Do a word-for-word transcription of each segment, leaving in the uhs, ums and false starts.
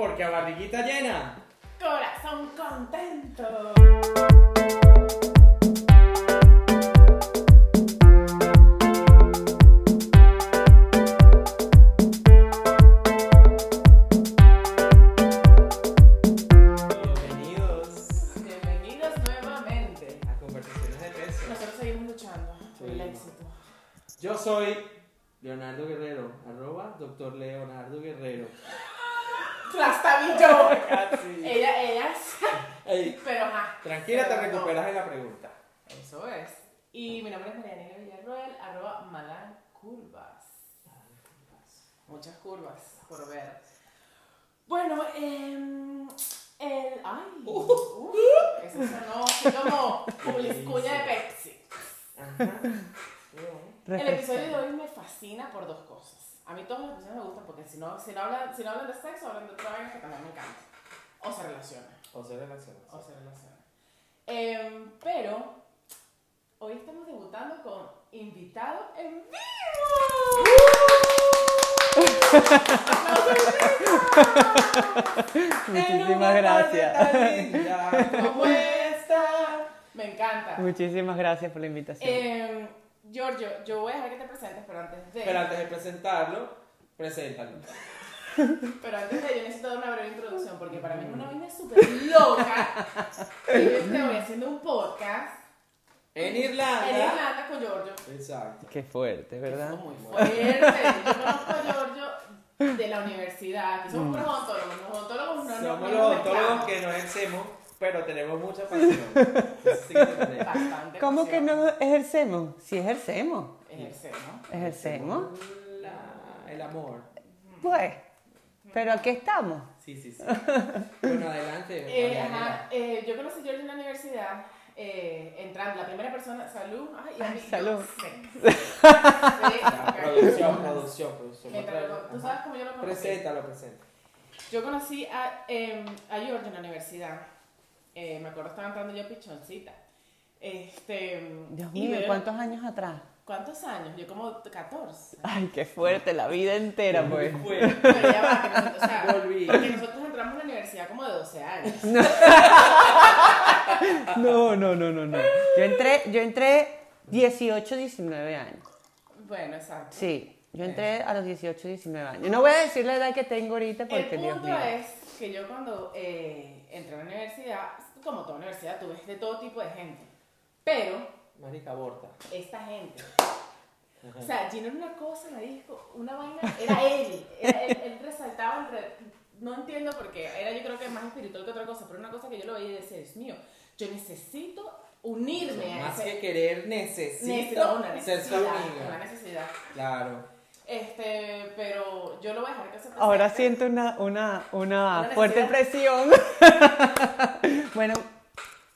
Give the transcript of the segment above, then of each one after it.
porque a barriguita llena, corazón contento. Yo soy Leonardo Guerrero, arroba doctor Leonardo Guerrero. Trastabillo. Sí. Ella, ellas. Ey, pero ajá. Tranquila, pero te recuperas no. En la pregunta. Eso es. Y mi nombre es María Daniela Villarroel, arroba malacurvas. Muchas curvas por ver. Bueno, eh, el... Ay. Uh, uh, eso sonó así como publiscuña de Pepsi. Ajá. El episodio de hoy me fascina por dos cosas. A mí todos los episodios me gustan porque si no, si no, hablan, si no hablan de sexo, hablan de otra vaina que también me encanta. O se relacionan. O se relacionan. O se relacionan. Eh, pero hoy estamos debutando con invitado en vivo. Muchísimas gracias. ¿Cómo está? Me encanta. Muchísimas gracias por la invitación. Eh, Giorgio, yo voy a dejar que te presentes, pero antes de... Pero antes de presentarlo, preséntalo. Pero antes de ello, necesito dar una breve introducción, porque para mí es una vaina súper loca. Y yo estoy haciendo un podcast... En Irlanda. En Irlanda con Giorgio. Exacto. Qué fuerte, ¿verdad? Muy fuerte. Yo conozco a Giorgio de la universidad. Aquí somos mm. unos ontólogos. Los ontólogos no nos Somos los ontólogos que nos ejercemos, pero tenemos mucha pasión. Sí, bastante. ¿Cómo pasión. Que no ejercemos? Sí ejercemos. Ejercemos. Ejercemos. La, el amor. Pues, pero aquí estamos. Sí, sí, sí. Bueno, adelante. Eh, ajá, eh, yo conocí a Giorgio en la universidad, eh, entrando, la primera persona, salud. Ay, y a mí, salud. Sí. Producción, producción, producción. Tú sabes cómo yo lo conocí. Preséntalo, presenta. Yo conocí a, eh, a Giorgio en la universidad. Eh, me acuerdo estaba entrando yo pichoncita. Este, Dios mío, me... ¿cuántos años atrás? ¿Cuántos años? Yo como catorce. Ay, qué fuerte, la vida entera, pues. Muy fuerte. Pero ya va, que nosotros, o sea, porque nosotros entramos a la universidad como de doce años. No, no, no, no, no. Yo entré, yo entré dieciocho, diecinueve años. Bueno, exacto. Sí. Yo entré a los dieciocho, diecinueve años. No voy a decir la edad que tengo ahorita porque Dios mío. El punto es que yo cuando eh, entré a la universidad, como toda universidad, tú ves de todo tipo de gente. Pero... Marica aborta. Esta gente. Ajá. O sea, Gino era una cosa, me dijo, una vaina... Era él. Era él, él resaltaba... No entiendo por qué. Era yo creo que más espiritual que otra cosa. Pero una cosa que yo lo veía y decía, Dios mío, yo necesito... unirme yo a más ese... que querer necesito, necesito una necesidad, ser su una necesidad. Claro. Este, pero yo lo voy a dejar que se presente. Ahora siento una una una, una fuerte presión. Bueno,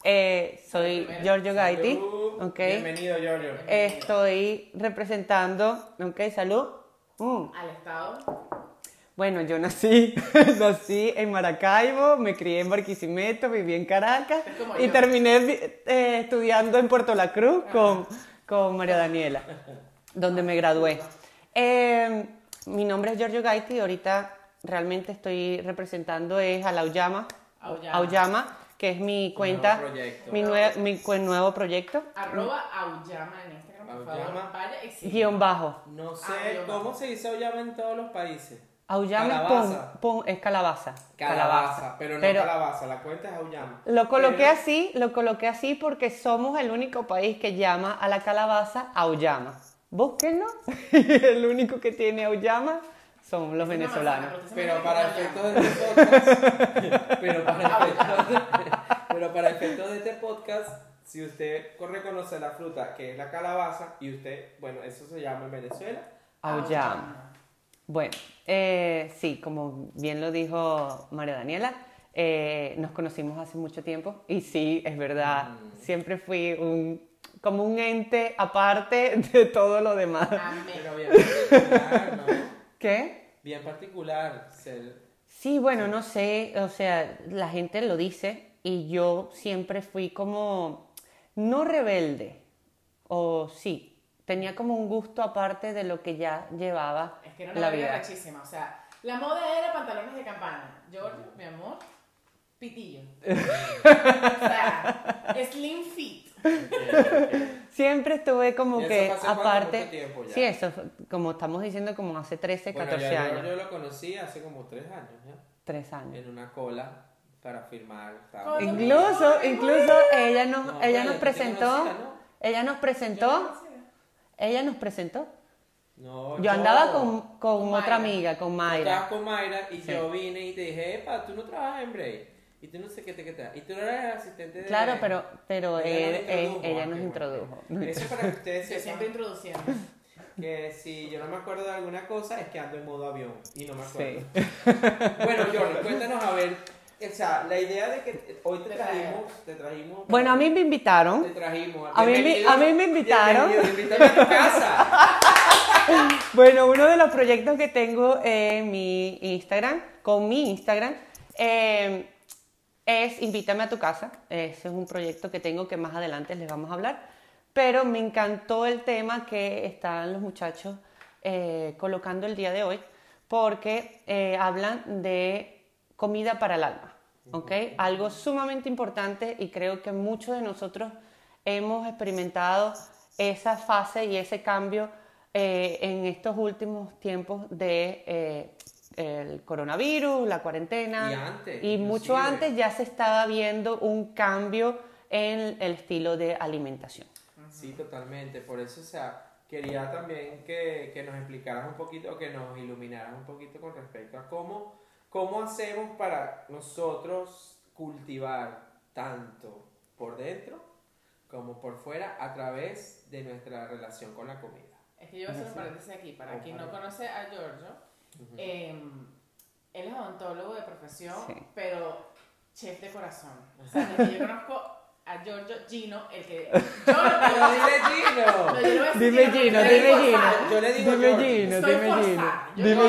eh, soy primero, Giorgio Gaiti, okay. Bienvenido, Giorgio. Estoy representando, okay, salud. Mm. Al estado. Bueno, yo nací, nací en Maracaibo, me crié en Barquisimeto, viví en Caracas y yo terminé eh, estudiando en Puerto La Cruz con, con María Daniela, donde me gradué. Eh, mi nombre es Giorgio Gaiti y ahorita realmente estoy representando es a la Auyama, Auyama. Auyama, que es mi cuenta, nuevo proyecto, mi, nue- mi cu- nuevo proyecto. Arroba Auyama en Instagram, por favor, vaya y guión bajo. No sé Auyama. Cómo se dice Auyama en todos los países. Auyama pon, pon, es calabaza. Calabaza, calabaza. Pero no pero, calabaza, la cuenta es Auyama. Lo coloqué pero... así, lo coloqué así porque somos el único país que llama a la calabaza Auyama. Búsquenlo, el único que tiene Auyama son los venezolanos. No, no, no, no, pero para efectos de este podcast, pero para efectos de, pero para efectos de este podcast, si usted reconoce la fruta que es la calabaza y usted, bueno, eso se llama en Venezuela Auyama. Bueno, eh, sí, como bien lo dijo María Daniela, eh, nos conocimos hace mucho tiempo y sí, es verdad, mm. siempre fui un como un ente aparte de todo lo demás. Amén. Pero bien particular, ¿no? ¿Qué? Bien particular. Ser, sí, bueno, ser. No sé, o sea, la gente lo dice y yo siempre fui como, no rebelde, o sí. Tenía como un gusto aparte de lo que ya llevaba. Es que era una vida rachísima, o sea, La moda era pantalones de campana. Giorgio, mi amor, pitillo. O sea, slim fit. Siempre estuve como eso que aparte tiempo, sí, eso como estamos diciendo como hace trece, catorce bueno, años. Yo lo conocí hace como tres años ya. tres años. En una cola para firmar. Estaba... Incluso, incluso ella nos, no, ella, nos presentó, conocía, ¿no? ella nos presentó, ella nos presentó, ella nos presentó. No, yo, yo andaba con, con, con otra amiga, con Mayra. Estaba con Mayra y sí. Yo vine y te dije, epa, tú no trabajas en Bray. Y tú no sé qué te qué te. Y tú no eres asistente de... Claro, pero, pero ella, él, él, ella nos introdujo. Eso para que ustedes se siempre introducían. Que si yo no me acuerdo de alguna cosa, es que ando en modo avión. Y no me acuerdo. Sí. Bueno, Jorge, cuéntanos a ver. O sea, la idea de que hoy te trajimos... Te trajimos bueno, a mí me invitaron. Te trajimos. A, mí, mi, a mí me invitaron. Te invitaron a tu casa. Bueno, uno de los proyectos que tengo en mi Instagram, con mi Instagram... Eh, es Invítame a tu casa. Ese es un proyecto que tengo que más adelante les vamos a hablar, pero me encantó el tema que están los muchachos eh, colocando el día de hoy, porque eh, hablan de comida para el alma, ¿okay? Algo sumamente importante, y creo que muchos de nosotros hemos experimentado esa fase y ese cambio eh, en estos últimos tiempos de... Eh, el coronavirus, la cuarentena, y, antes, y mucho antes ya se estaba viendo un cambio en el estilo de alimentación. Sí, totalmente, por eso, o sea, quería también que, que nos explicaras un poquito, o que nos iluminaras un poquito con respecto a cómo, cómo hacemos para nosotros cultivar tanto por dentro como por fuera a través de nuestra relación con la comida. Es que yo voy a hacer un paréntesis aquí, para quien no conoce a Giorgio. Uh-huh. Eh, él es odontólogo de profesión, sí, pero chef de corazón. O sea, desde que yo conozco a Giorgio Gino, el que... Yo lo no, dile Gino. No, dime Gino, dime Gino. Yo le digo dime Gino, dime Gino.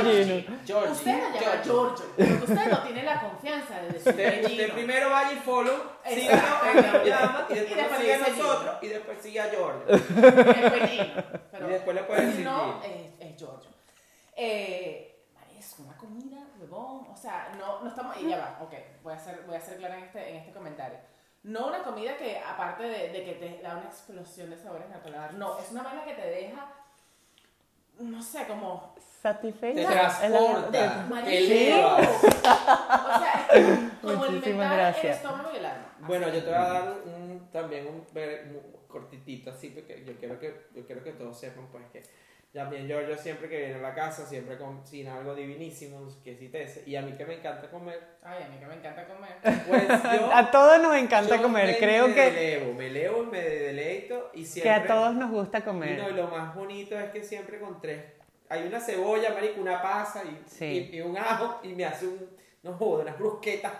Dime Gino. Giorgio. Usted la llama Giorgio, porque usted no tiene la confianza de decir usted, Gino. Usted primero vaya y follow, síganos, llama, y después, y después sigue a nosotros, y después sigue a Giorgio. Después Gino. Pero y después le puede decir no, es, es Giorgio. Eh... es una comida, huevón, o sea, no, no estamos, y ya va, ok, voy a ser, voy a ser clara en este, en este comentario, no una comida que aparte de, de que te da una explosión de sabores naturales, no, es una vaina que te deja, no sé, como... Satisfecha. Te transporta, te eleva. O sea, es como, como alimentar el estómago y el alma. Así. Bueno, yo te voy a dar un, también un, un cortitito así, porque yo quiero que, yo quiero que todos sepan, pues, que... También yo, yo siempre que viene a la casa, siempre cocina algo divinísimo, que si te... Y a mí que me encanta comer. Ay, a mí que me encanta comer. Pues yo, a todos nos encanta comer, me, creo me que... Delevo, me leo, me deleito y siempre... Que a todos nos gusta comer. Y no, y lo más bonito es que siempre con tres... Hay una cebolla, marico, una pasa y, sí, y, y un ajo y me hace un... No jodas, unas brusquetas,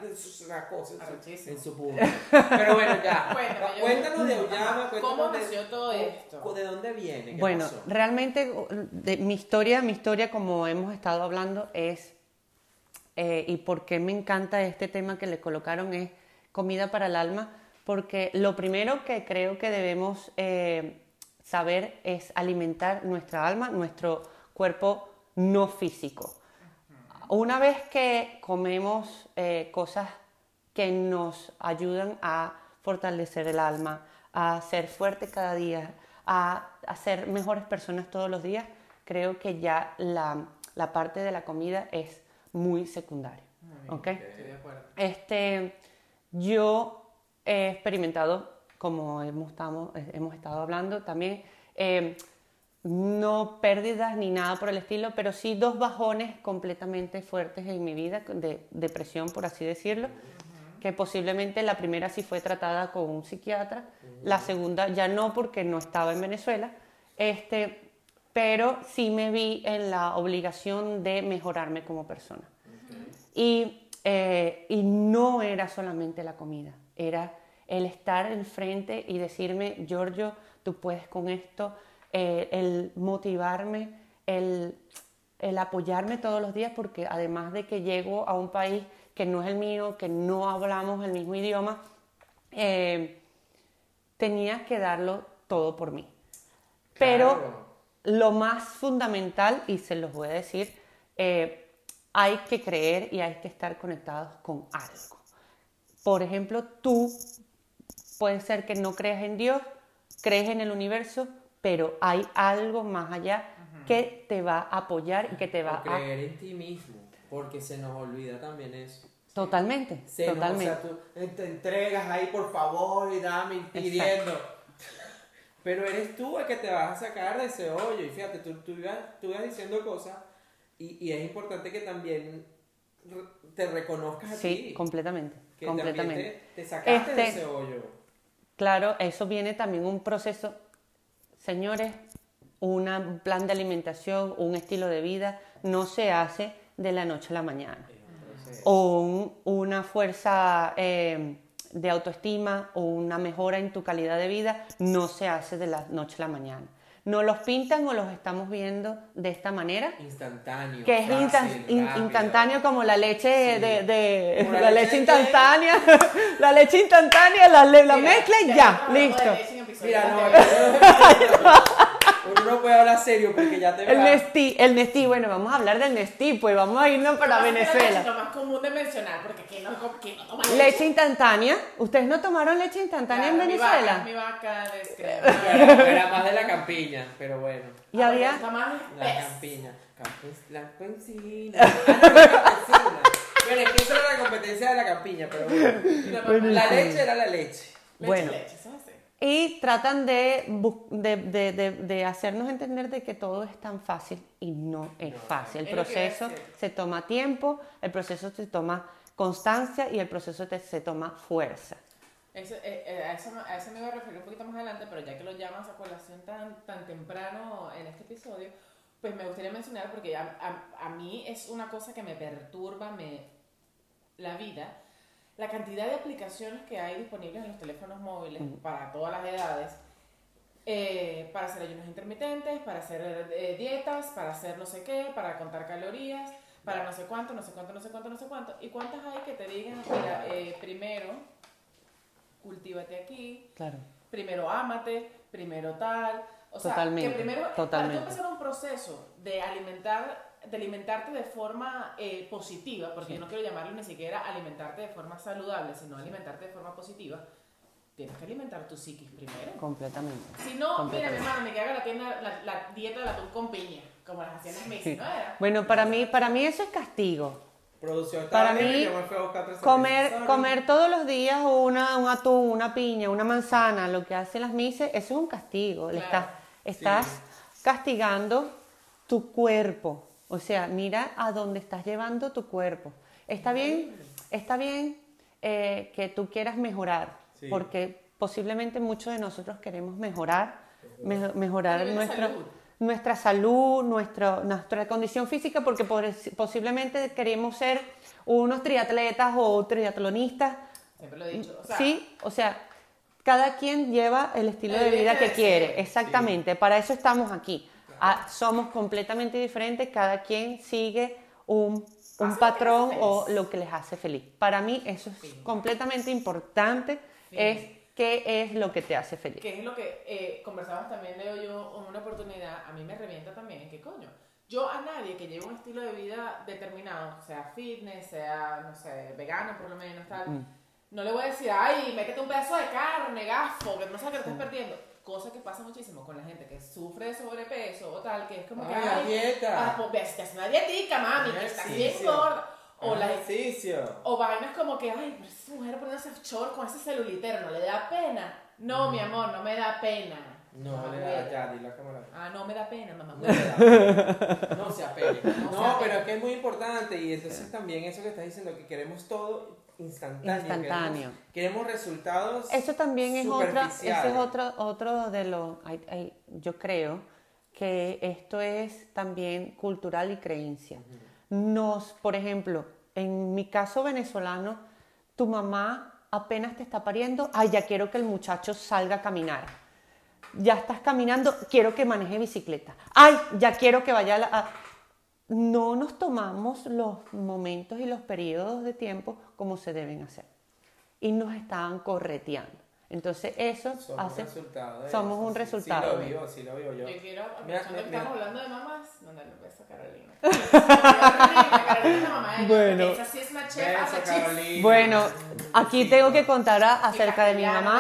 unas cosas en su público. Pero bueno, ya. Bueno, cuéntanos de Auyama, ¿cómo nació todo esto? ¿De dónde viene? Bueno, pasó? Realmente de, mi historia, mi historia, como hemos estado hablando, es, eh, y por qué me encanta este tema que le colocaron, es comida para el alma, porque lo primero que creo que debemos eh, saber es alimentar nuestra alma, nuestro cuerpo no físico. Una vez que comemos eh, cosas que nos ayudan a fortalecer el alma, a ser fuerte cada día, a, a ser mejores personas todos los días, creo que ya la, la parte de la comida es muy secundaria. Muy ¿okay? Bien, estoy de acuerdo. Este, yo he experimentado, como hemos, estamos, hemos estado hablando también, eh, no pérdidas ni nada por el estilo, pero sí dos bajones completamente fuertes en mi vida, de depresión, por así decirlo, uh-huh, que posiblemente la primera sí fue tratada con un psiquiatra, uh-huh, la segunda ya no, porque no estaba en Venezuela, este, pero sí me vi en la obligación de mejorarme como persona. Uh-huh. Y, eh, y no era solamente la comida, era el estar enfrente y decirme, Giorgio, tú puedes con esto, Eh, el motivarme, el, el apoyarme todos los días, porque además de que llego a un país que no es el mío, que no hablamos el mismo idioma, eh, tenía que darlo todo por mí. Claro. Pero lo más fundamental, y se los voy a decir, eh, hay que creer y hay que estar conectados con algo. Por ejemplo, tú puede ser que no creas en Dios, crees en el universo, pero hay algo más allá Ajá. que te va a apoyar y que te va o creer a... creer en ti mismo, porque se nos olvida también eso. Totalmente, se totalmente. Nos, o sea, tú te entregas ahí, por favor, y dame, pidiendo. Exacto. Pero eres tú el que te vas a sacar de ese hoyo. Y fíjate, tú, tú, ibas, tú ibas diciendo cosas y, y es importante que también te reconozcas a sí, ti. Sí, completamente. Que completamente. También te, te sacaste este, de ese hoyo. Claro, eso viene también un proceso. Señores, una, un plan de alimentación, un estilo de vida, no se hace de la noche a la mañana. Entonces, o un, una fuerza... Eh, de autoestima o una mejora en tu calidad de vida no se hace de la noche a la mañana. Nos los pintan o los estamos viendo de esta manera. Instantáneo. Que es fácil, in, instantáneo como la leche sí. de... de la, la leche instantánea. La leche instantánea, la, la Mira, mezcla y ya, listo. Mira, no, uno no puede hablar serio porque ya te... El Nestí, el Nestí, bueno, vamos a hablar del Nestí, pues vamos a irnos para Venezuela. Es lo más común de mencionar, porque aquí no, aquí no toman leche. Leche instantánea. ¿Ustedes no tomaron leche instantánea claro, en Venezuela? Mi vaca, mi vaca era, era más de la campiña, pero bueno. ¿Y a había? La pez. campiña. La campesina. Bueno, es que eso era la competencia de la campiña, pero bueno. La, bueno, la leche era la leche. leche bueno. Leche, ¿sabes? Y tratan de, de, de, de, de hacernos entender de que todo es tan fácil y no es fácil. El proceso se toma tiempo, el proceso se toma constancia y el proceso te, se toma fuerza. Eso, eh, eh, a, eso, a eso me iba a referir un poquito más adelante, pero ya que lo llamas a colación tan, tan temprano en este episodio, pues me gustaría mencionar, porque a, a, a mí es una cosa que me perturba me, la vida, la cantidad de aplicaciones que hay disponibles en los teléfonos móviles uh-huh. para todas las edades, eh, para hacer ayunos intermitentes, para hacer eh, dietas, para hacer no sé qué, para contar calorías, para no sé cuánto, no sé cuánto, no sé cuánto, no sé cuánto. ¿Y cuántas hay que te digan, mira, eh, primero, cultívate aquí, claro. primero ámate, primero tal? O totalmente, sea, que primero, totalmente. Para tú empezar un proceso de alimentar... de alimentarte de forma eh, positiva, porque sí. yo no quiero llamarlo ni siquiera alimentarte de forma saludable, sino alimentarte de forma positiva, tienes que alimentar tu psiquis primero. Completamente. Si no, completamente. Mira, mi hermana, me queda la, tienda, la, la dieta de atún con piña, como las hacían en México, ¿no era? Bueno, para mí, para mí eso es castigo. Producción para mí, comer, comer todos los días una, un atún, una piña, una manzana, lo que hacen las mises, eso es un castigo. Claro. Le estás, estás sí. castigando tu cuerpo. O sea, mira a dónde estás llevando tu cuerpo. Está bien, está bien eh, que tú quieras mejorar, sí. porque posiblemente muchos de nosotros queremos mejorar, me- mejorar nuestra salud, nuestra, salud nuestra, nuestra condición física, porque por, posiblemente queremos ser unos triatletas o triatlonistas. Siempre lo he dicho. O sea, sí, o sea, cada quien lleva el estilo de vida que quiere, exactamente. Sí. Para eso estamos aquí. A, somos completamente diferentes, cada quien sigue un, un patrón o lo que les hace feliz. Para mí eso es sí. completamente importante, sí. es qué es lo que te hace feliz. Que es lo que eh, conversamos también, Leo, yo en una oportunidad, a mí me revienta también, ¿qué coño? Yo a nadie que lleve un estilo de vida determinado, sea fitness, sea, no sé, vegano por lo menos, tal, mm. no le voy a decir, ay, métete un pedazo de carne, gafo, que no sabes que te estás perdiendo. Cosa que pasa muchísimo con la gente que sufre de sobrepeso o tal, que es como ah, que... ¡Ah, dieta! Ah, ves, te haces una dietica, mami, que estás bien gorda. O la ejercicio. O vainas como que, ay, pero esa mujer poniéndose short con ese celulitero, ¿no le da pena? No, mm. mi amor, no me da pena. No, no me da, ya, di la cámara. Ah, no me da pena, mamá. No, no, no se apene. No, no se apene. Pero es que es muy importante y entonces también eso que estás diciendo, que queremos todo... instantáneo, instantáneo. Queremos, queremos resultados. Eso también es otra, ese es otro, otro de los, yo creo que esto es también cultural y creencia. Nos, por ejemplo, en mi caso venezolano, tu mamá apenas te está pariendo, ay, ya quiero que el muchacho salga a caminar. Ya estás caminando, quiero que maneje bicicleta. Ay, ya quiero que vaya a... la, a no nos tomamos los momentos y los periodos de tiempo como se deben hacer. Y nos están correteando. Entonces eso somos hace... Resultado, ¿eh? Somos un sí, resultado. Sí lo vivo, sí lo vivo yo. Yo quiero, aprovechando que estamos hablando de mamás, mandarle un beso a Carolina. Carolina, mamá, bueno, esa sí es una chef. Bueno, aquí tengo que contar acerca de mi mamá.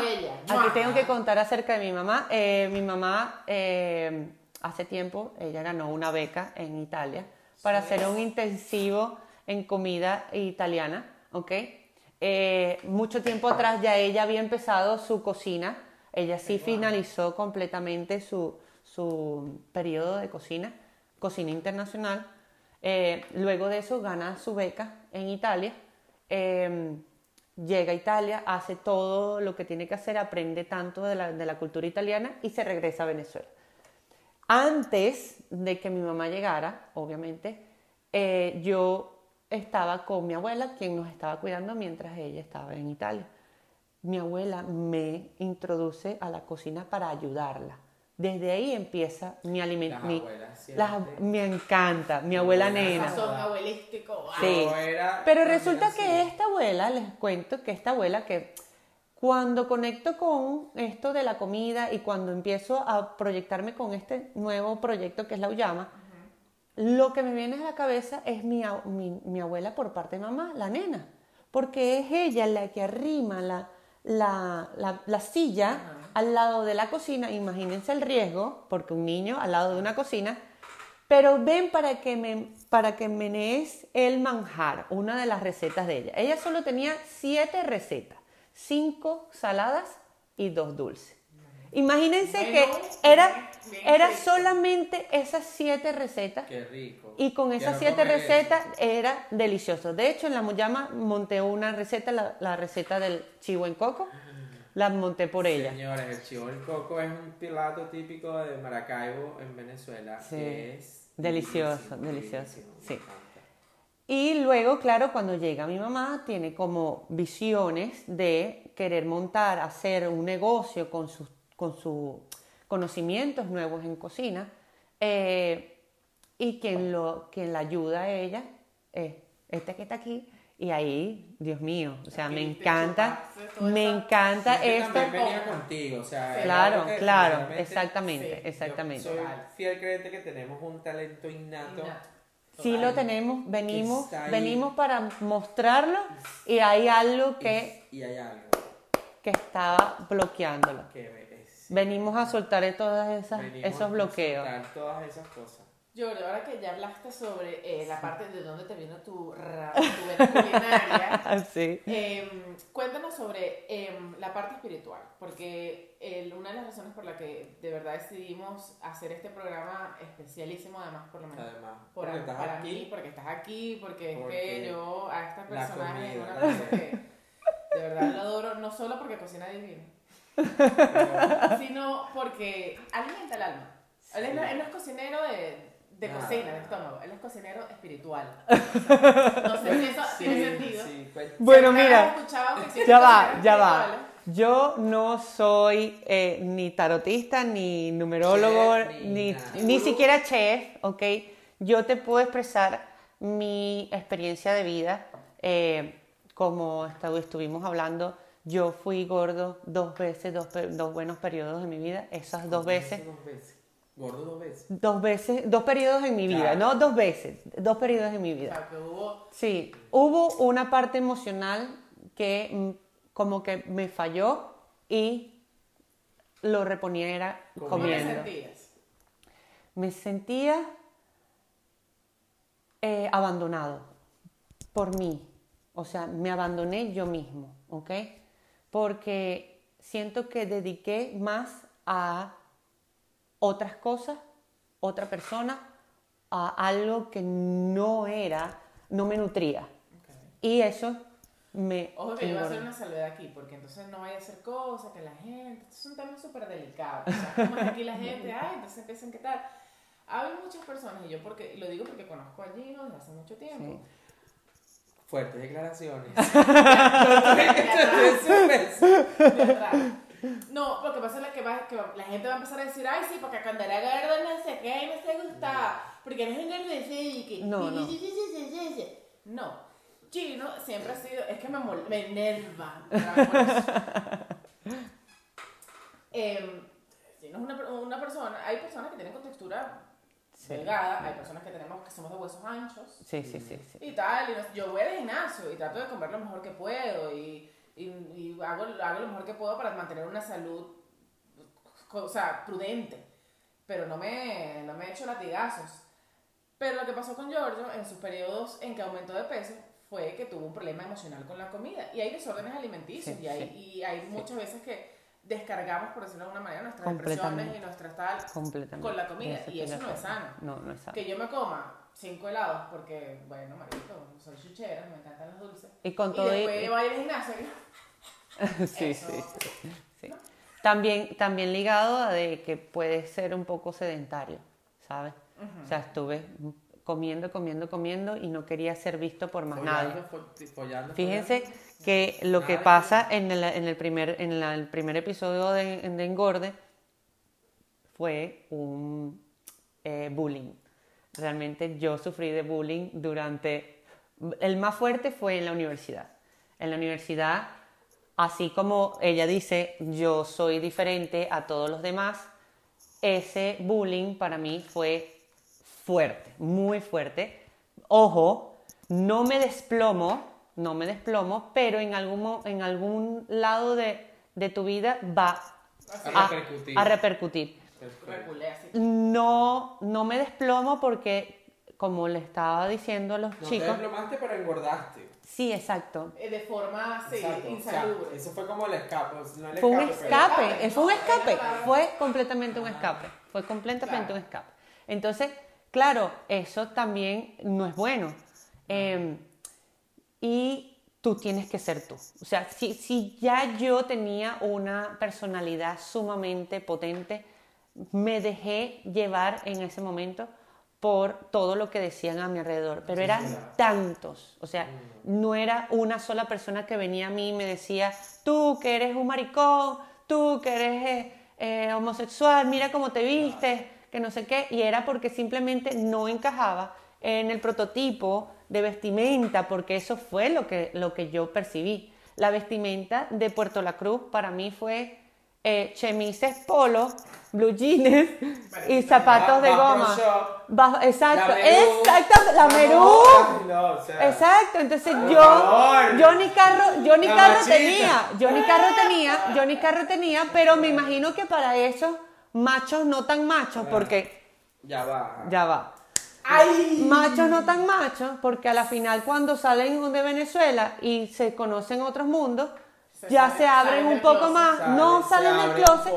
Aquí tengo que contar acerca de mi mamá. Mi mamá eh, hace tiempo, ella ganó una beca en Italia para sí. hacer un intensivo en comida italiana, ¿ok? Eh, mucho tiempo atrás ya ella había empezado su cocina, ella sí finalizó completamente su, su periodo de cocina, cocina internacional, eh, luego de eso gana su beca en Italia, eh, llega a Italia, hace todo lo que tiene que hacer, aprende tanto de la, de la cultura italiana y se regresa a Venezuela. Antes de que mi mamá llegara, obviamente, eh, yo... estaba con mi abuela, quien nos estaba cuidando mientras ella estaba en Italia. Mi abuela me introduce a la cocina para ayudarla. Desde ahí empieza mi alimentación. Me encanta, mi abuela, abuela nena. Son abuelísticos. Wow. Sí. Abuela, pero resulta abuela, que sí. esta abuela, les cuento que esta abuela que cuando conecto con esto de la comida y cuando empiezo a proyectarme con este nuevo proyecto que es la Auyama, lo que me viene a la cabeza es mi, mi, mi abuela por parte de mamá, la nena, porque es ella la que arrima la, la, la, la silla uh-huh. al lado de la cocina. Imagínense el riesgo, porque un niño al lado de una cocina, pero ven para que, me, para que menees el manjar, una de las recetas de ella. Ella solo tenía siete recetas, cinco saladas y dos dulces. Imagínense bueno, que era, era solamente esas siete recetas. Qué rico. Y con esas no siete recetas eso. Era delicioso. De hecho, en la Auyama monté una receta, la, la receta del chivo en coco. La monté por ella. Señores, el chivo en coco es un plato típico de Maracaibo en Venezuela. Sí. Es delicioso, delicioso. Sí. Y luego, claro, cuando llega mi mamá, tiene como visiones de querer montar, hacer un negocio con sus con sus conocimientos nuevos en cocina, eh, y quien, lo, quien la ayuda a ella es eh, este que está aquí, y ahí, Dios mío, o sea, aquí me encanta, me encanta sí, esto. Venía contigo, o sea, claro, claro, exactamente, sí, exactamente. Soy fiel creyente que tenemos un talento innato. innato. Sí lo tenemos, venimos, venimos para mostrarlo, y hay algo que... Y hay algo. que estaba bloqueándolo. Venimos a soltar todas esas Venimos esos bloqueos. A soltar todas esas cosas. Yo ahora que ya hablaste sobre eh, la sí. parte de dónde te vino tu, tu vena culinaria, sí. eh, cuéntanos sobre eh, la parte espiritual, porque eh, una de las razones por la que de verdad decidimos hacer este programa especialísimo, además por lo menos además, por, porque a, para aquí, mí, porque estás aquí, porque, porque es que yo a esta persona es una cosa que... De verdad lo adoro, no solo porque cocina divino, sino porque alimenta el alma. Sí. Él, no, él no es cocinero de, de ah, cocina, de estómago, él es cocinero espiritual. No sé si eso tiene sentido. Sí, pues, bueno, mira, que ya va, ya va. Yo no soy eh, ni tarotista, ni numerólogo, chef, ni, ni, ni siquiera chef, ¿ok? Yo te puedo expresar mi experiencia de vida. Eh, Como estuvimos hablando, yo fui gordo dos veces, dos, dos buenos periodos de mi vida. Esas dos veces. Dos veces. Gordo dos veces. Dos veces, dos periodos en mi vida, no dos veces, dos periodos en mi vida. O sea, que hubo... Sí, hubo una parte emocional que como que me falló y lo reponiera comiendo. ¿Cómo te sentías? Me sentía eh, abandonado por mí. O sea, me abandoné yo mismo, ¿ok? Porque siento que dediqué más a otras cosas, otra persona, a algo que no era, no me nutría. Okay. Y eso me... Ojo que yo voy a hacer una salvedad aquí, porque entonces no vaya a hacer cosas, que la gente... Esto es un tema súper delicado. O sea, como es aquí la gente, ay, entonces empiezan, ¿qué tal? Hay muchas personas, y yo porque, lo digo porque conozco a Gino desde hace mucho tiempo, sí. Fuertes declaraciones. No, lo que pasa es que, va, que la gente va a empezar a decir, ay, sí, porque cuando era gordo no sé qué, no se gustaba, porque eres un gordo y que... No, no. No, Chino siempre ha sido, es que me, me enerva. Eh, si no es una, una persona, hay personas que tienen contextura sí. delgada, hay personas que tenemos que somos de huesos anchos. Sí, y, sí, sí, sí. Y tal, y yo voy al gimnasio y trato de comer lo mejor que puedo y, y, y hago, hago lo mejor que puedo para mantener una salud, o sea, prudente, pero no me, no me he hecho latigazos. Pero lo que pasó con Giorgio en sus periodos en que aumentó de peso fue que tuvo un problema emocional con la comida. Y hay desórdenes alimenticios sí, y hay, sí, y hay sí. muchas veces que descargamos, por decirlo de alguna manera, nuestras depresiones y nuestras tal con la comida. Eso y eso no es sano. No, no es sano. Que yo me coma cinco helados porque, bueno, marito, soy chuchera, me encantan los dulces. Y, con todo y después y... vaya al gimnasio. sí, eso, sí, sí, sí. ¿No? También, también ligado a de que puedes ser un poco sedentario, ¿sabes? Uh-huh. O sea, estuve comiendo, comiendo, comiendo y no quería ser visto por más follando, nadie. Follando, follando, Fíjense follando. que lo nadie. que pasa en el, en el primer, en la, el primer episodio de, de Engorde fue un eh, bullying. Realmente yo sufrí de bullying durante... El más fuerte fue en la universidad. En la universidad, así como ella dice, yo soy diferente a todos los demás, ese bullying para mí fue... fuerte, muy fuerte. Ojo, no me desplomo, no me desplomo, pero en algún, en algún lado de, de tu vida va a, a repercutir. A repercutir. No, no me desplomo porque, como le estaba diciendo a los no chicos... No te desplomaste, pero engordaste. Sí, exacto. De forma sí, insalubre. O sea, eso fue como el escape. No el fue escape, un escape, pero... fue un escape. Fue completamente un escape. Fue completamente claro. un escape. Entonces... Claro, eso también no es bueno. Eh, y tú tienes que ser tú. O sea, si, si ya yo tenía una personalidad sumamente potente, me dejé llevar en ese momento por todo lo que decían a mi alrededor. Pero eran tantos. O sea, no era una sola persona que venía a mí y me decía, tú que eres un maricón, tú que eres eh, homosexual, mira cómo te vistes. Que no sé qué, y era porque simplemente no encajaba en el prototipo de vestimenta, porque eso fue lo que, lo que yo percibí. La vestimenta de Puerto La Cruz para mí fue eh, chemises polo, blue jeans y zapatos de goma. Bajo, exacto, exacto, la merú. Exacto, entonces yo, yo ni carro, yo ni carro tenía, yo ni carro tenía, yo ni carro tenía, pero me imagino que para eso machos no tan machos porque... Ya va. Ya va. ¡Ay! Machos no tan machos porque a la final cuando salen de Venezuela y se conocen otros mundos, se ya sale, se abren un poco closet, más. Sale, no salen del closet.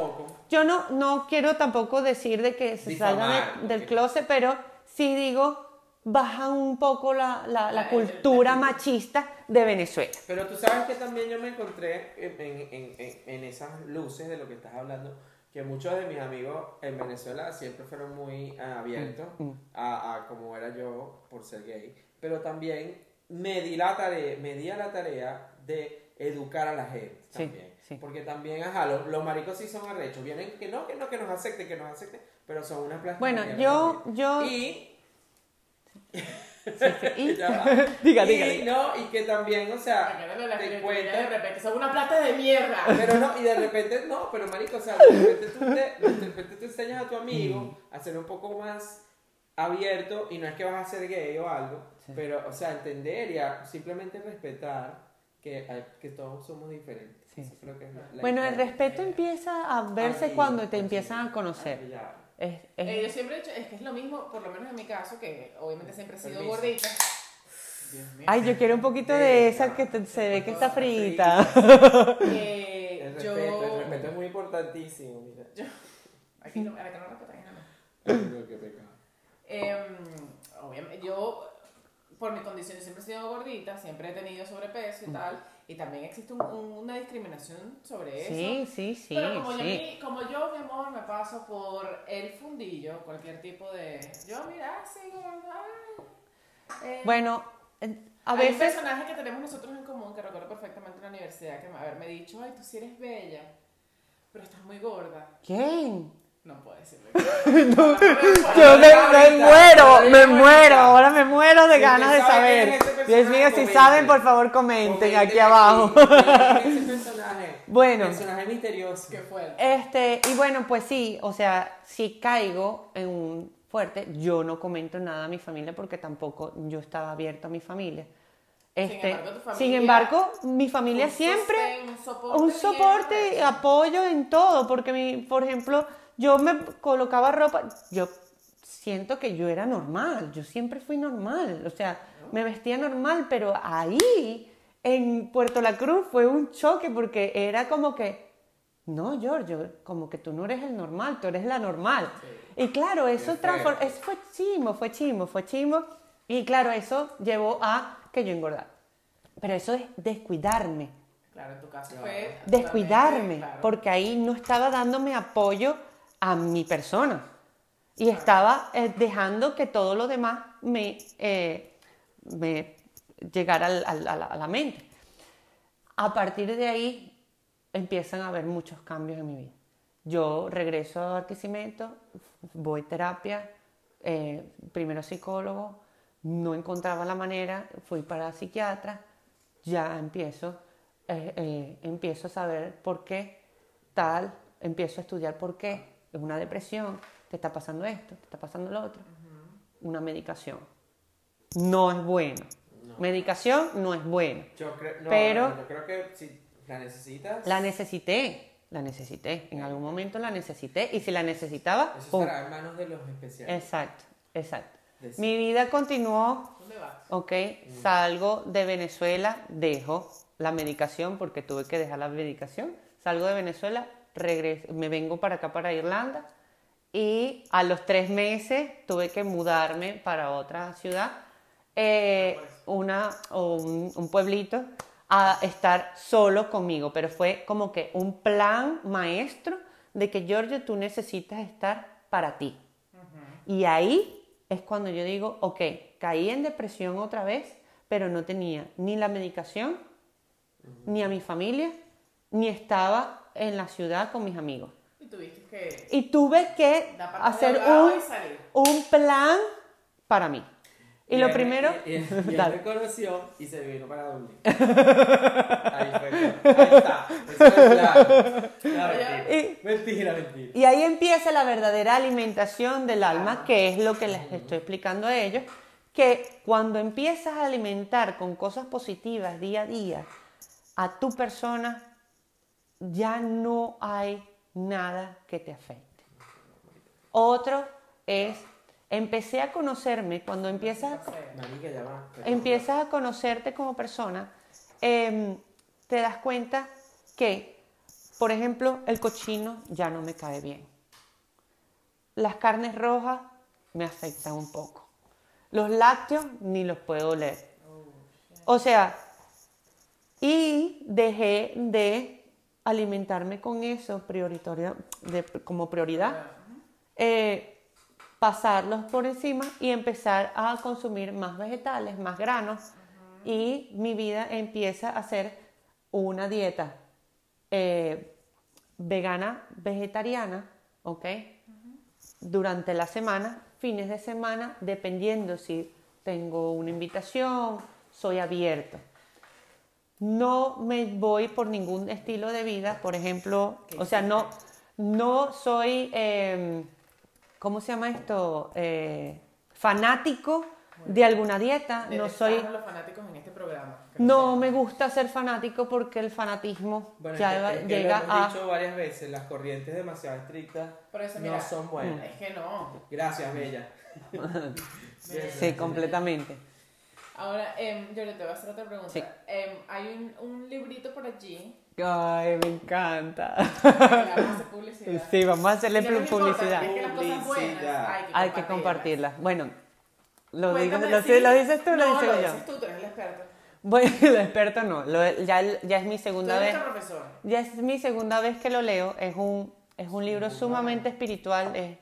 Yo no, no quiero tampoco decir de que se Difamar, salgan de, del okay. closet, pero sí digo, baja un poco la, la, la cultura el, el, el, machista de Venezuela. Pero tú sabes que también yo me encontré en, en, en, en esas luces de lo que estás hablando... que muchos de mis amigos en Venezuela siempre fueron muy uh, abiertos a, a como era yo por ser gay, pero también me di la tarea, me di a la tarea de educar a la gente también, sí, sí. porque también ajá, los, los maricos sí son arrechos, vienen que no, que no, que nos acepten, que nos acepten, pero son unas plasmas. Bueno, yo, yo... Y... Sí, sí. Y, diga, y, diga, diga. No, y que también, o sea, te cuentas de repente son una plata de mierda. Pero no, y de repente no, pero marico, o sea, de repente tú te, de repente te enseñas a tu amigo a ser un poco más abierto y no es que vas a ser gay o algo, sí. pero, o sea, entender y a simplemente respetar que, a, que todos somos diferentes. Sí. Eso creo que es la, bueno, la, el respeto la, empieza a verse a mí, cuando te empiezan sí, a conocer. A Es, es. Eh, yo siempre he hecho, es que es lo mismo, por lo menos en mi caso, que obviamente siempre he sido gordita. Ay, yo quiero un poquito de, de esa que te, se ve que está frita. frita. Eh, el, respeto, yo, el respeto es muy importantísimo. Mira. Yo, aquí no, acá no respetan nada. eh, obviamente, yo, por mi condición, siempre he sido gordita, siempre he tenido sobrepeso y tal. Y también existe un, un, una discriminación sobre eso. Sí, sí, sí. Pero como, sí. Yo, mi, como yo, mi amor, me paso por el fundillo, cualquier tipo de... Yo, mira, sí, eh, bueno, a hay veces... Hay un personaje que tenemos nosotros en común, que recuerdo perfectamente en la universidad, que me haberme dicho, ay, tú sí eres bella, pero estás muy gorda. ¿Quién? No puedo decirlo. No, no, yo me, me muero, me muero, ahora me muero de si ganas de saber. Dios mío, si saben, por favor, comenten, comenten aquí abajo. Aquí, ese personaje, bueno. Personaje misterioso. Qué fuerte. Este, y bueno, pues sí, o sea, si caigo en un fuerte, yo no comento nada a mi familia porque tampoco yo estaba abierta a mi familia. Este, sin embargo, tu familia, sin embargo, mi familia un siempre sostén, un soporte, un soporte y apoyo en todo, porque, mi, por ejemplo... Yo me colocaba ropa, yo siento que yo era normal, yo siempre fui normal, o sea, me vestía normal, pero ahí, en Puerto La Cruz, fue un choque porque era como que, no, Giorgio, como que tú no eres el normal, tú eres la normal. Sí. Y claro, eso, transform- eso fue chimo, fue chimo, fue chimo, y claro, eso llevó a que yo engordara. Pero eso es descuidarme. Claro, en tu caso fue... Descuidarme, claro. Porque ahí no estaba dándome apoyo a mi persona y estaba eh, dejando que todo lo demás me, eh, me llegara al, al, a, la, a la mente. A partir de ahí empiezan a haber muchos cambios en mi vida. Yo regreso a Barquisimeto, voy a terapia, eh, primero psicólogo, no encontraba la manera, fui para psiquiatra, ya empiezo, eh, eh, empiezo a saber por qué tal, empiezo a estudiar por qué. Es una depresión, te está pasando esto, te está pasando lo otro. Uh-huh. Una medicación. No es bueno. No. Medicación no es bueno. Yo, cre- no, pero no, yo creo que si la necesitas... La necesité, la necesité. En algún momento la necesité y si la necesitaba... Eso ¡pum! Estará en manos de los especialistas. Exacto, exacto. Decir. Mi vida continuó. ¿Dónde vas? Ok, mm. Salgo de Venezuela, dejo la medicación porque tuve que dejar la medicación. Salgo de Venezuela... Regreso, me vengo para acá, para Irlanda, y a los tres meses tuve que mudarme para otra ciudad, eh, una, un, un pueblito, a estar solo conmigo. Pero fue como que un plan maestro de que, Giorgio, tú necesitas estar para ti. Uh-huh. Y ahí es cuando yo digo, ok, caí en depresión otra vez, pero no tenía ni la medicación, uh-huh. ni a mi familia, ni estaba... en la ciudad con mis amigos. Y tuviste que... Y tuve que hacer un, un plan para mí. Y, y lo él, primero... Y, y, y él me conoció y se vino para Dublín. Ahí fue. Ahí está. Eso es claro. Mentira, y, mentira, mentira. Y ahí empieza la verdadera alimentación del alma, ah, que es lo que les estoy explicando a ellos, que cuando empiezas a alimentar con cosas positivas día a día a tu persona, ya no hay nada que te afecte. Otro es, empecé a conocerme, cuando empiezas, empiezas a conocerte como persona, eh, te das cuenta que, por ejemplo, el cochino ya no me cae bien. Las carnes rojas me afectan un poco. Los lácteos ni los puedo oler. O sea, y dejé de... alimentarme con eso prioritario, de, como prioridad, eh, pasarlos por encima y empezar a consumir más vegetales, más granos. Uh-huh. Y mi vida empieza a ser una dieta eh, vegana, vegetariana, ¿ok? Uh-huh. Durante la semana, fines de semana, dependiendo si tengo una invitación, soy abierto. No me voy por ningún estilo de vida, por ejemplo, o sea, no, no soy, eh, ¿cómo se llama esto? Eh, fanático de alguna dieta. No soy. Los fanáticos en este programa. No me gusta ser fanático porque el fanatismo bueno, ya es que, llega a. Es que lo hemos dicho varias veces, las corrientes demasiado estrictas por eso, mira, no son buenas. Es que no. Gracias, Bella. Sí, completamente. Ahora, eh, yo te voy a hacer otra pregunta. Sí. Eh, hay un, un librito por allí. Ay, me encanta. Vamos a hacer publicidad. Sí, vamos a hacerle no publicidad. Es que las cosas buenas hay que, hay que compartirlas. Bueno, lo, digo, lo, si, ¿lo dices tú o no, lo digo yo? No, lo dices tú, tú eres el experto. Bueno, el experto no. Lo, ya, ya es mi segunda tú eres vez. Profesor. Ya es mi segunda vez que lo leo. Es un, es un libro sí, sumamente bueno. espiritual. Es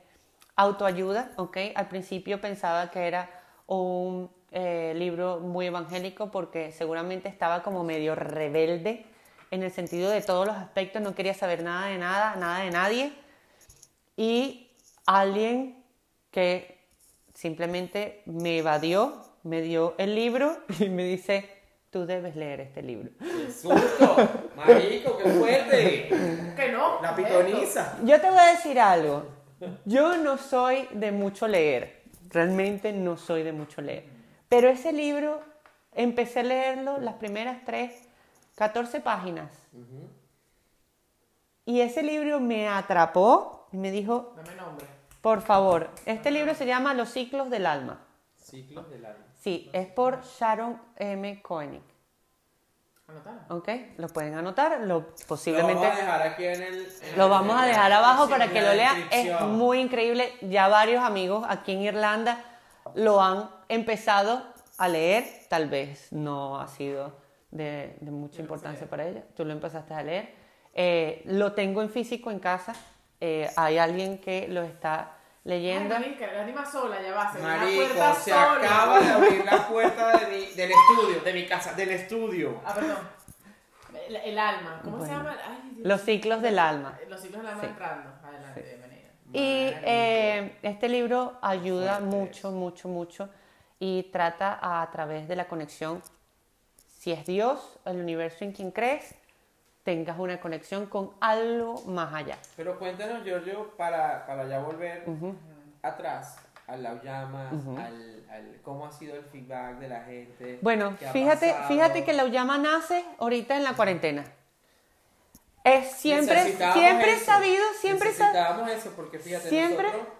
autoayuda, ¿ok? Al principio pensaba que era un... Eh, libro muy evangélico porque seguramente estaba como medio rebelde en el sentido de todos los aspectos, no quería saber nada de nada, nada de nadie, y alguien que simplemente me evadió, me dio el libro y me dice, tú debes leer este libro. ¡Qué susto! ¡Marico, qué fuerte! ¿Que no? La pitoniza. Yo te voy a decir algo. Yo no soy de mucho leer. Realmente no soy de mucho leer. Pero ese libro, empecé a leerlo las primeras tres, catorce páginas. Uh-huh. Y ese libro me atrapó y me dijo... Dame nombre. Por favor. Este libro se llama Los ciclos del alma. Ciclos del alma. Sí, es por Sharon M. Koenig. Anotar. Ok, lo pueden anotar. Lo, posiblemente, lo vamos a dejar aquí en el... En lo vamos el, a dejar abajo para que lo lean. Es muy increíble. Ya varios amigos aquí en Irlanda lo han empezado a leer. Tal vez no ha sido de, de mucha importancia para ella. Tú lo empezaste a leer. Eh, lo tengo en físico en casa. Eh, hay alguien que lo está... leyendo. Ay, marica, la anima sola, ya va a ser marico, una puerta se sola. Acaba de abrir la puerta de mi, del estudio, de mi casa, del estudio. Ah, perdón. El, el alma, ¿cómo bueno. se llama? Ay, Dios. Los ciclos del alma. Los ciclos del alma sí. entrando. Adelante, sí. bienvenida. Y eh, este libro ayuda mucho, mucho, mucho y trata a, a través de la conexión, si es Dios, el universo en quien crees, tengas una conexión con algo más allá. Pero cuéntanos, Giorgio, para, para ya volver uh-huh. atrás, a la Auyama, uh-huh. al, al, ¿cómo ha sido el feedback de la gente? Bueno, fíjate, fíjate que la Auyama nace ahorita en la cuarentena. Es siempre, siempre eso. sabido, siempre Necesitábamos sab... eso, porque fíjate, siempre... nosotros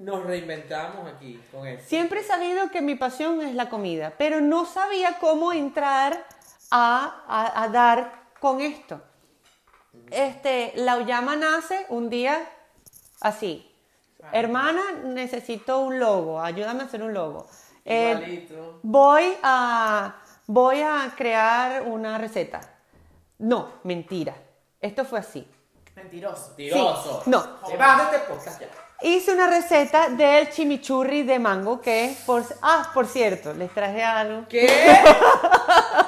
nos reinventamos aquí con eso. Siempre he sabido que mi pasión es la comida, pero no sabía cómo entrar a, a, a dar... con esto. Este, la Auyama nace un día así. Hermana, necesito un logo. Ayúdame a hacer un logo. Eh, voy a, voy a crear una receta. No, mentira. Esto fue así. Mentiroso. Mentiroso. Sí, no. Hice una receta del chimichurri de mango que es por... Ah, por cierto, les traje algo. ¿Qué?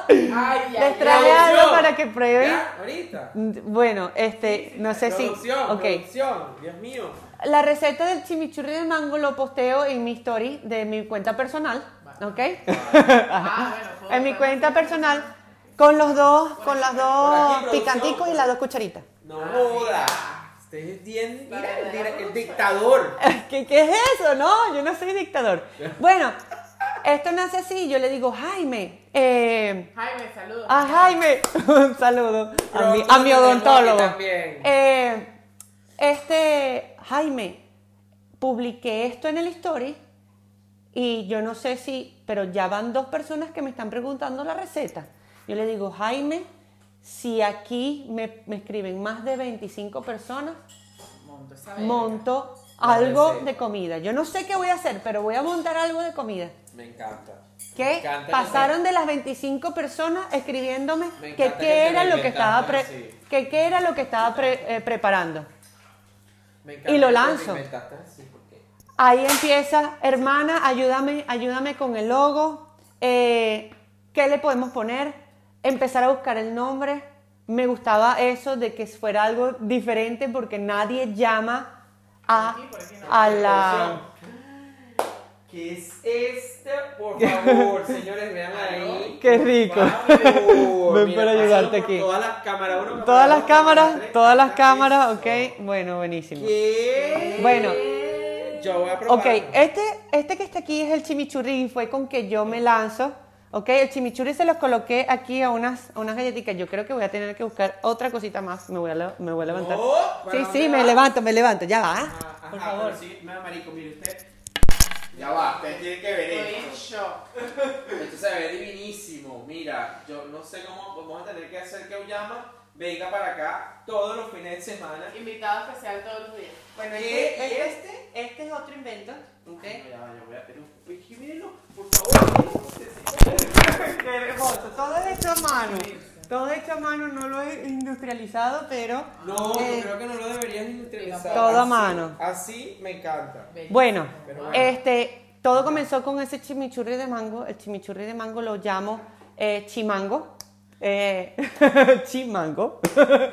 Ay, les traje ya, algo para que prueben. ¿Ya? Ahorita. Bueno, este, no sé producción, si... Okay. Producción, Dios mío. La receta del chimichurri de mango lo posteo en mi story de mi cuenta personal, bueno. ¿ok? Ah, bueno, en mi cuenta personal, con los dos, por con aquí, las dos aquí, picanticos y las dos cucharitas. No joda. Ustedes tienen el dictador. ¿Qué, ¿Qué es eso? No, yo no soy dictador. Bueno... Esto nace así, yo le digo, Jaime. Eh, Jaime, saludos. A Jaime, un saludo. A mi, a mi odontólogo. Eh, este, Jaime, publiqué esto en el story y yo no sé si, pero ya van dos personas que me están preguntando la receta. Yo le digo, Jaime, si aquí me, me escriben más de veinticinco personas, monto, esa monto algo receta. de comida. Yo no sé qué voy a hacer, pero voy a montar algo de comida. Me encanta. Que me encanta pasaron que... de las veinticinco personas escribiéndome que qué, que era lo que estaba pre... sí. que qué era lo que estaba pre... eh, preparando. Me encanta y lo lanzo. Me encanta, sí, porque... Ahí empieza, hermana, ayúdame, ayúdame con el logo. Eh, ¿Qué le podemos poner? Empezar a buscar el nombre. Me gustaba eso de que fuera algo diferente porque nadie llama a, por aquí, por aquí no, a la... ¿Qué es este? Por favor, señores, vean ahí. Qué rico. Ven para ayudarte aquí. Todas las cámaras, uno, todas las cámaras, todas las cámaras, ok. Bueno, buenísimo. ¿Qué? Bueno. Yo voy a probar. Ok, este, este que está aquí es el chimichurri, fue con que yo me lanzo. Ok, el chimichurri se los coloqué aquí a unas, a unas galletitas. Yo creo que voy a tener que buscar otra cosita más. Me voy a, me voy a levantar. No, sí, sí, me levanto, me levanto. Ya va. Ajá, ajá, por favor. Sí, me da marico, mire usted. Ya va, ustedes tienen que ver esto. Esto se ve divinísimo. Mira, yo no sé cómo vamos a tener que hacer que Auyama venga para acá todos los fines de semana. Invitado especial todos los días. Bueno, este, este, este es otro invento. Ok. Ya va, yo voy a pedir un poquito. Mírenlo, por favor. Qué hermoso. Todo es hecho a mano. Todo hecho a mano, no lo he industrializado, pero... No, eh, yo creo que no lo deberías industrializar. Todo a mano. Así me encanta. Bueno, bueno, este, todo comenzó con ese chimichurri de mango. El chimichurri de mango lo llamo eh, chimango. Eh, chimango. No,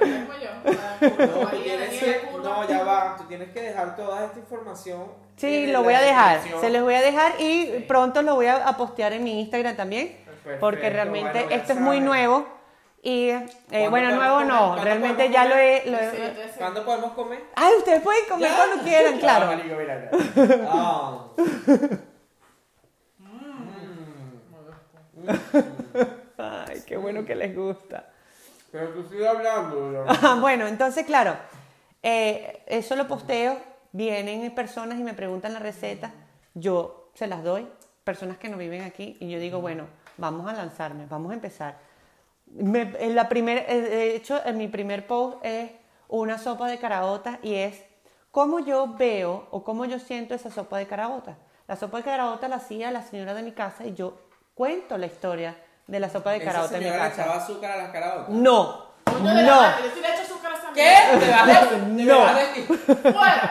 ya va. Tú tienes que dejar toda esta información. Sí, lo voy a dejar. Se los voy a dejar y sí. Pronto lo voy a postear en mi Instagram también. Perfecto, porque realmente bueno, esto es muy nuevo. Y eh, bueno, nuevo no. Realmente ya lo he. Lo he... Sí, entonces... ¿Cuándo podemos comer? Ah, ustedes pueden comer ¿Ya? cuando quieran, claro. No, marico, mira, mira. Oh. mm. Ay, qué bueno que les gusta. Pero tú sigues hablando, ¿no? Ah, bueno, entonces, claro, eh, eso lo posteo, vienen personas y me preguntan la receta, yo se las doy, personas que no viven aquí, y yo digo, bueno, vamos a lanzarme, vamos a empezar. Me, en la primer, de hecho, en mi primer post es una sopa de caraotas y es cómo yo veo o cómo yo siento esa sopa de caraotas. La sopa de caraotas la hacía la señora de mi casa y yo cuento la historia de la sopa de caraota en mi casa. ¿Esa señora le echaba azúcar a las caraotas? No, no. No. Yo sí le echo azúcar a esa mierda. ¿Qué? ¿Te vas a decir? ¡Fuera!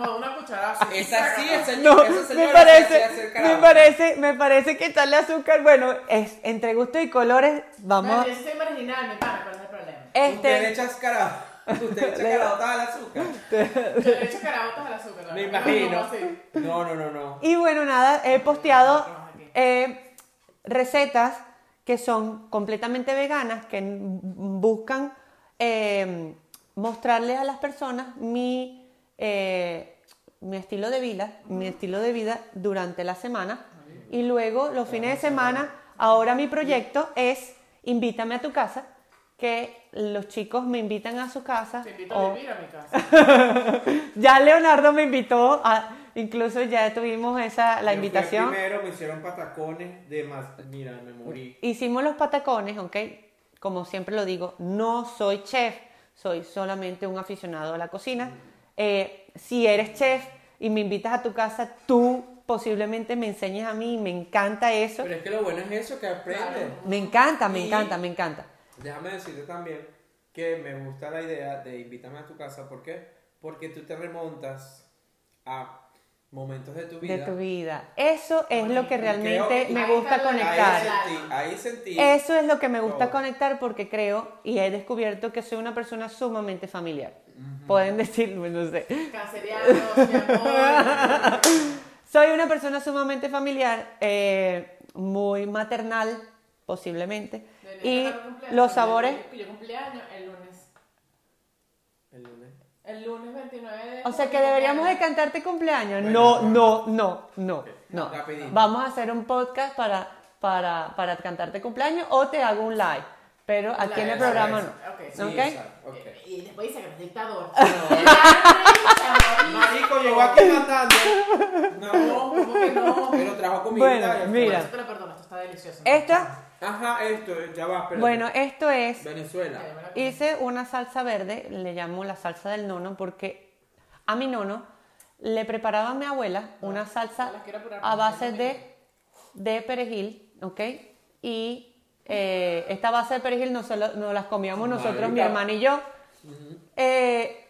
No, una cucharada. Esa sí, esa señora. No, esa señora me parece, hacer me parece, me parece que echarle azúcar, bueno, es entre gusto y colores, vamos. Yo soy marginal, me para, pero no hay problema. Este... Usted le echas caraota. Usted echa caraotas al azúcar. Yo le echo caraotas al azúcar. Me imagino. No, no, no, no. Y bueno, nada, he posteado... Eh... recetas que son completamente veganas, que buscan eh, mostrarle a las personas mi, eh, mi estilo de vida, mi estilo de vida durante la semana y luego los fines de semana. Ahora mi proyecto es invítame a tu casa, que los chicos me invitan a su casa. Te invito o... a vivir a mi casa. Ya Leonardo me invitó a... Incluso ya tuvimos esa, la yo invitación. Primero me hicieron patacones de más. Mira, me morí. Hicimos los patacones, ¿ok? Como siempre lo digo, no soy chef, soy solamente un aficionado a la cocina. Mm. Eh, si eres chef y me invitas a tu casa, tú posiblemente me enseñes a mí, me encanta eso. Pero es que lo bueno es eso, que aprendes. Me encanta, me y encanta, me encanta. Déjame decirte también que me gusta la idea de invítame a tu casa. ¿Por qué? Porque tú te remontas a... momentos de tu vida. De tu vida. Eso es bueno, lo que realmente creo, me gusta conectar. Ahí sentí, ahí sentí. Eso es lo que me gusta todo. Conectar porque creo y he descubierto que soy una persona sumamente familiar. Uh-huh. Pueden decirlo, no sé. Caserianos, mi amor. Soy una persona sumamente familiar, eh, muy maternal, posiblemente. Y los sabores... Yo cumplí años el lunes. ¿El lunes? El lunes veintinueve de... O sea que deberíamos de cantarte cumpleaños. Bueno, no, no, no, no, no. Vamos a hacer un podcast para, para, para cantarte cumpleaños o te hago un live. Pero aquí live, en el programa no. Okay. Sí, okay. Okay. Y después dice que eres dictador. No. Marico, llegó aquí cantando. No, ¿cómo que no? Pero trajo comida. Bueno, mira. Esto te lo perdono, esto está delicioso. Esto... Ajá, esto, ya va, espérate. Bueno, esto es... Venezuela. Hice una salsa verde, le llamo la salsa del nono, porque a mi nono le preparaba a mi abuela una salsa a base de, de perejil, ¿ok? Y eh, esta base de perejil nos, nos las comíamos nosotros, mi hermana y yo. Eh,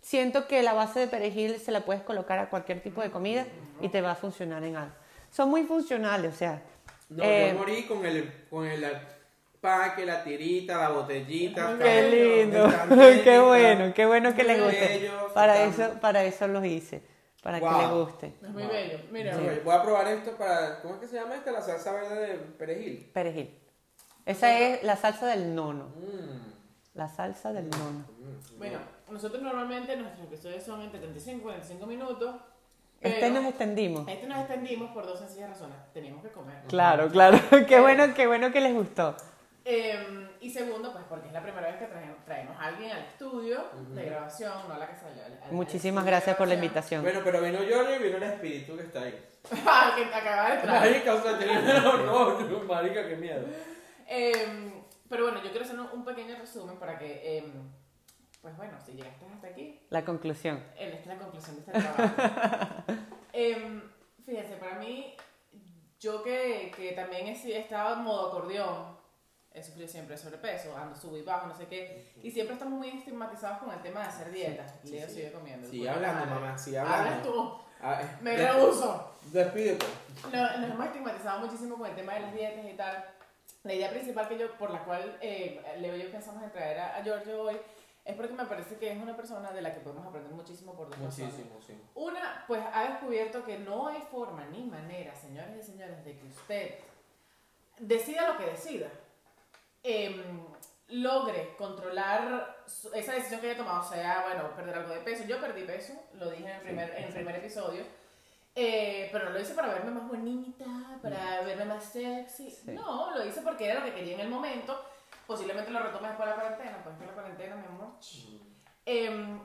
siento que la base de perejil se la puedes colocar a cualquier tipo de comida y te va a funcionar en algo. Son muy funcionales, o sea... No, eh, yo morí con el, con el paque, la tirita, la botellita. Qué cabello, lindo, cantera, qué bueno, qué bueno que les guste. Bello, para eso, para eso los hice, para wow. que les guste. Es muy wow. bello. Mira, sí. Voy a probar esto para, ¿cómo es que se llama esta? La salsa verde de perejil. Perejil. Esa ¿Qué? Es la salsa del nono. Mm. La salsa del nono. Mm. Bueno, nosotros normalmente nuestros episodios son entre treinta y cinco y cuarenta y cinco minutos. Pero este nos extendimos. Este nos extendimos por dos sencillas razones. Teníamos que comer. Claro, claro. Qué bueno, qué bueno que les gustó. Eh, y segundo, pues porque es la primera vez que traemos, traemos a alguien al estudio uh-huh. de grabación, no a la que salió. Al, Muchísimas gracias por la invitación. Bueno, pero vino Giorgio y vino el espíritu que está ahí. Ah, que acaba de traer. Marica, o sea, tenía un horror. Marica, qué miedo. Eh, pero bueno, yo quiero hacer un pequeño resumen para que... Eh, Pues bueno, si llegaste hasta aquí... La conclusión. Esta es la conclusión de este trabajo. eh, fíjense, para mí, yo que, que también he estado en modo acordeón, he sufrido siempre sobrepeso, ando, subo y bajo, no sé qué, y siempre estamos muy estigmatizados con el tema de hacer dieta. Sí, Leo sí, sigue sí. comiendo. Sigue hablando, madre. Mamá, sigue hablando. Hablas tú. Ver, Me rehuso. Despídete. No, nos hemos estigmatizado muchísimo con el tema de las dietas y tal. La idea principal que yo, por la cual eh, Leo y yo pensamos en traer a, a Giorgio hoy, es porque me parece que es una persona de la que podemos aprender muchísimo por dos razones. Muchísimo, sí. Una, pues ha descubierto que no hay forma ni manera, señores y señores, de que usted decida lo que decida, eh, logre controlar su, esa decisión que haya tomado, o sea, bueno, perder algo de peso. Yo perdí peso, lo dije en el primer, en el primer episodio. Eh, pero no lo hice para verme más bonita, para no. verme más sexy. Sí. No, lo hice porque era lo que quería en el momento. Posiblemente lo retome después de la cuarentena, pues después de la cuarentena, mi amor. Mm. Eh,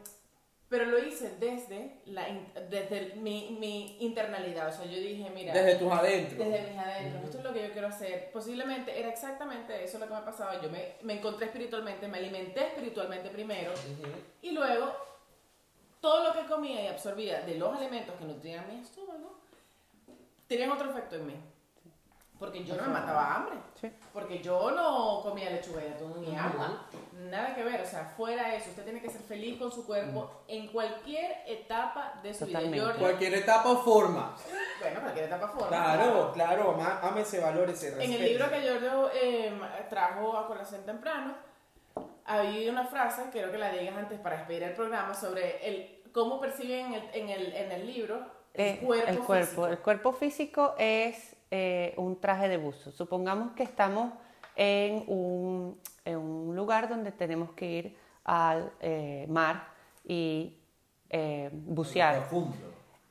pero lo hice desde, la, desde mi, mi internalidad. O sea, yo dije, mira. Desde tus adentros. Desde mis adentros. Mm. Esto es lo que yo quiero hacer. Posiblemente era exactamente eso lo que me pasaba. Yo me, me encontré espiritualmente, me alimenté espiritualmente primero. Mm-hmm. Y luego, todo lo que comía y absorbía de los alimentos que nutrían mi estómago tenían otro efecto en mí. Porque yo no me mataba hambre. Sí. Porque yo no comía lechuga de atún ni agua. Nada que ver. O sea, fuera eso. Usted tiene que ser feliz con su cuerpo en cualquier etapa de su Totalmente. vida. Yo... Cualquier etapa o forma. Bueno, cualquier etapa o forma. Claro, claro. claro. Má, ame ese valor, ese respeto. En el libro que Giorgio eh, trajo a colación temprano, había una frase, creo que la digas antes para despedir el programa, sobre el cómo perciben en el, en el, en el libro el cuerpo el cuerpo físico. El cuerpo físico es eh, un traje de buzo. Supongamos que estamos en un, en un lugar donde tenemos que ir al eh, mar y eh, bucear.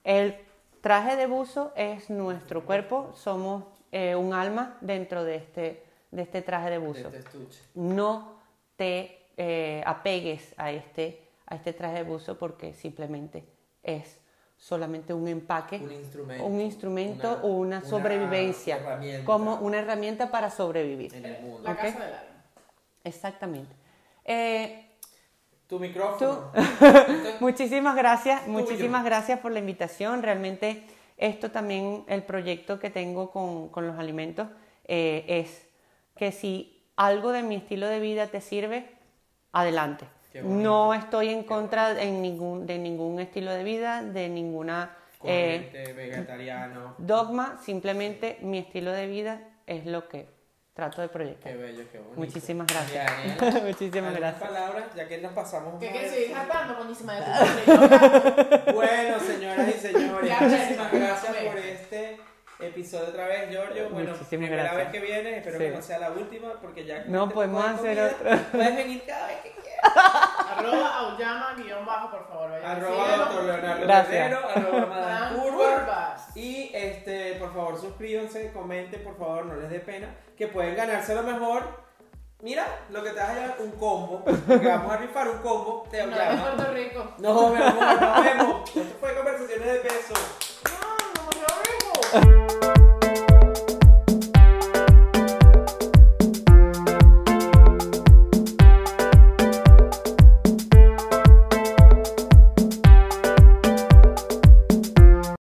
El traje de buzo es nuestro cuerpo, somos eh, un alma dentro de este, de este traje de buzo. De este estuche. No te eh, apegues a este, a este traje de buzo, porque simplemente es solamente un empaque, un instrumento, un instrumento una, o una sobrevivencia, una herramienta. Como una herramienta para sobrevivir. En el mundo. La ¿Okay? casa del alma. Exactamente. Eh, tu micrófono. Muchísimas gracias, muchísimas gracias por la invitación. Realmente esto también, el proyecto que tengo con, con los alimentos, eh, es que si algo de mi estilo de vida te sirve, adelante. No estoy en contra de ningún, de ningún estilo de vida, de ninguna corriente, eh, vegetariano, dogma. Simplemente mi estilo de vida es lo que trato de proyectar. Qué bello, qué bonito. Muchísimas gracias. Bien, Muchísimas gracias. palabras, ya que nos pasamos. ¿Qué quieres seguir tratando, buenísima de tu Bueno, señoras y señores, muchísimas gracias por este episodio otra vez, Giorgio. Bueno, Muchísimas primera gracias. vez que vienes, espero sí. que no sea la última, porque ya no podemos hacer otra. Puedes venir cada vez que quieras. Arroba Auyama guión bajo, por favor. Vaya. Arroba doctor Leonardo Guerrero, arroba Madame Curvas. Y este, por favor, suscríbanse, comenten, por favor, no les dé pena, que pueden ganarse lo mejor. Mira, lo que te vas a llevar, un combo, porque vamos a rifar un combo. Te no, en Puerto Rico. No, mi amor, nos vemos. Esto fue Conversaciones de Peso. No, no, nos vemos.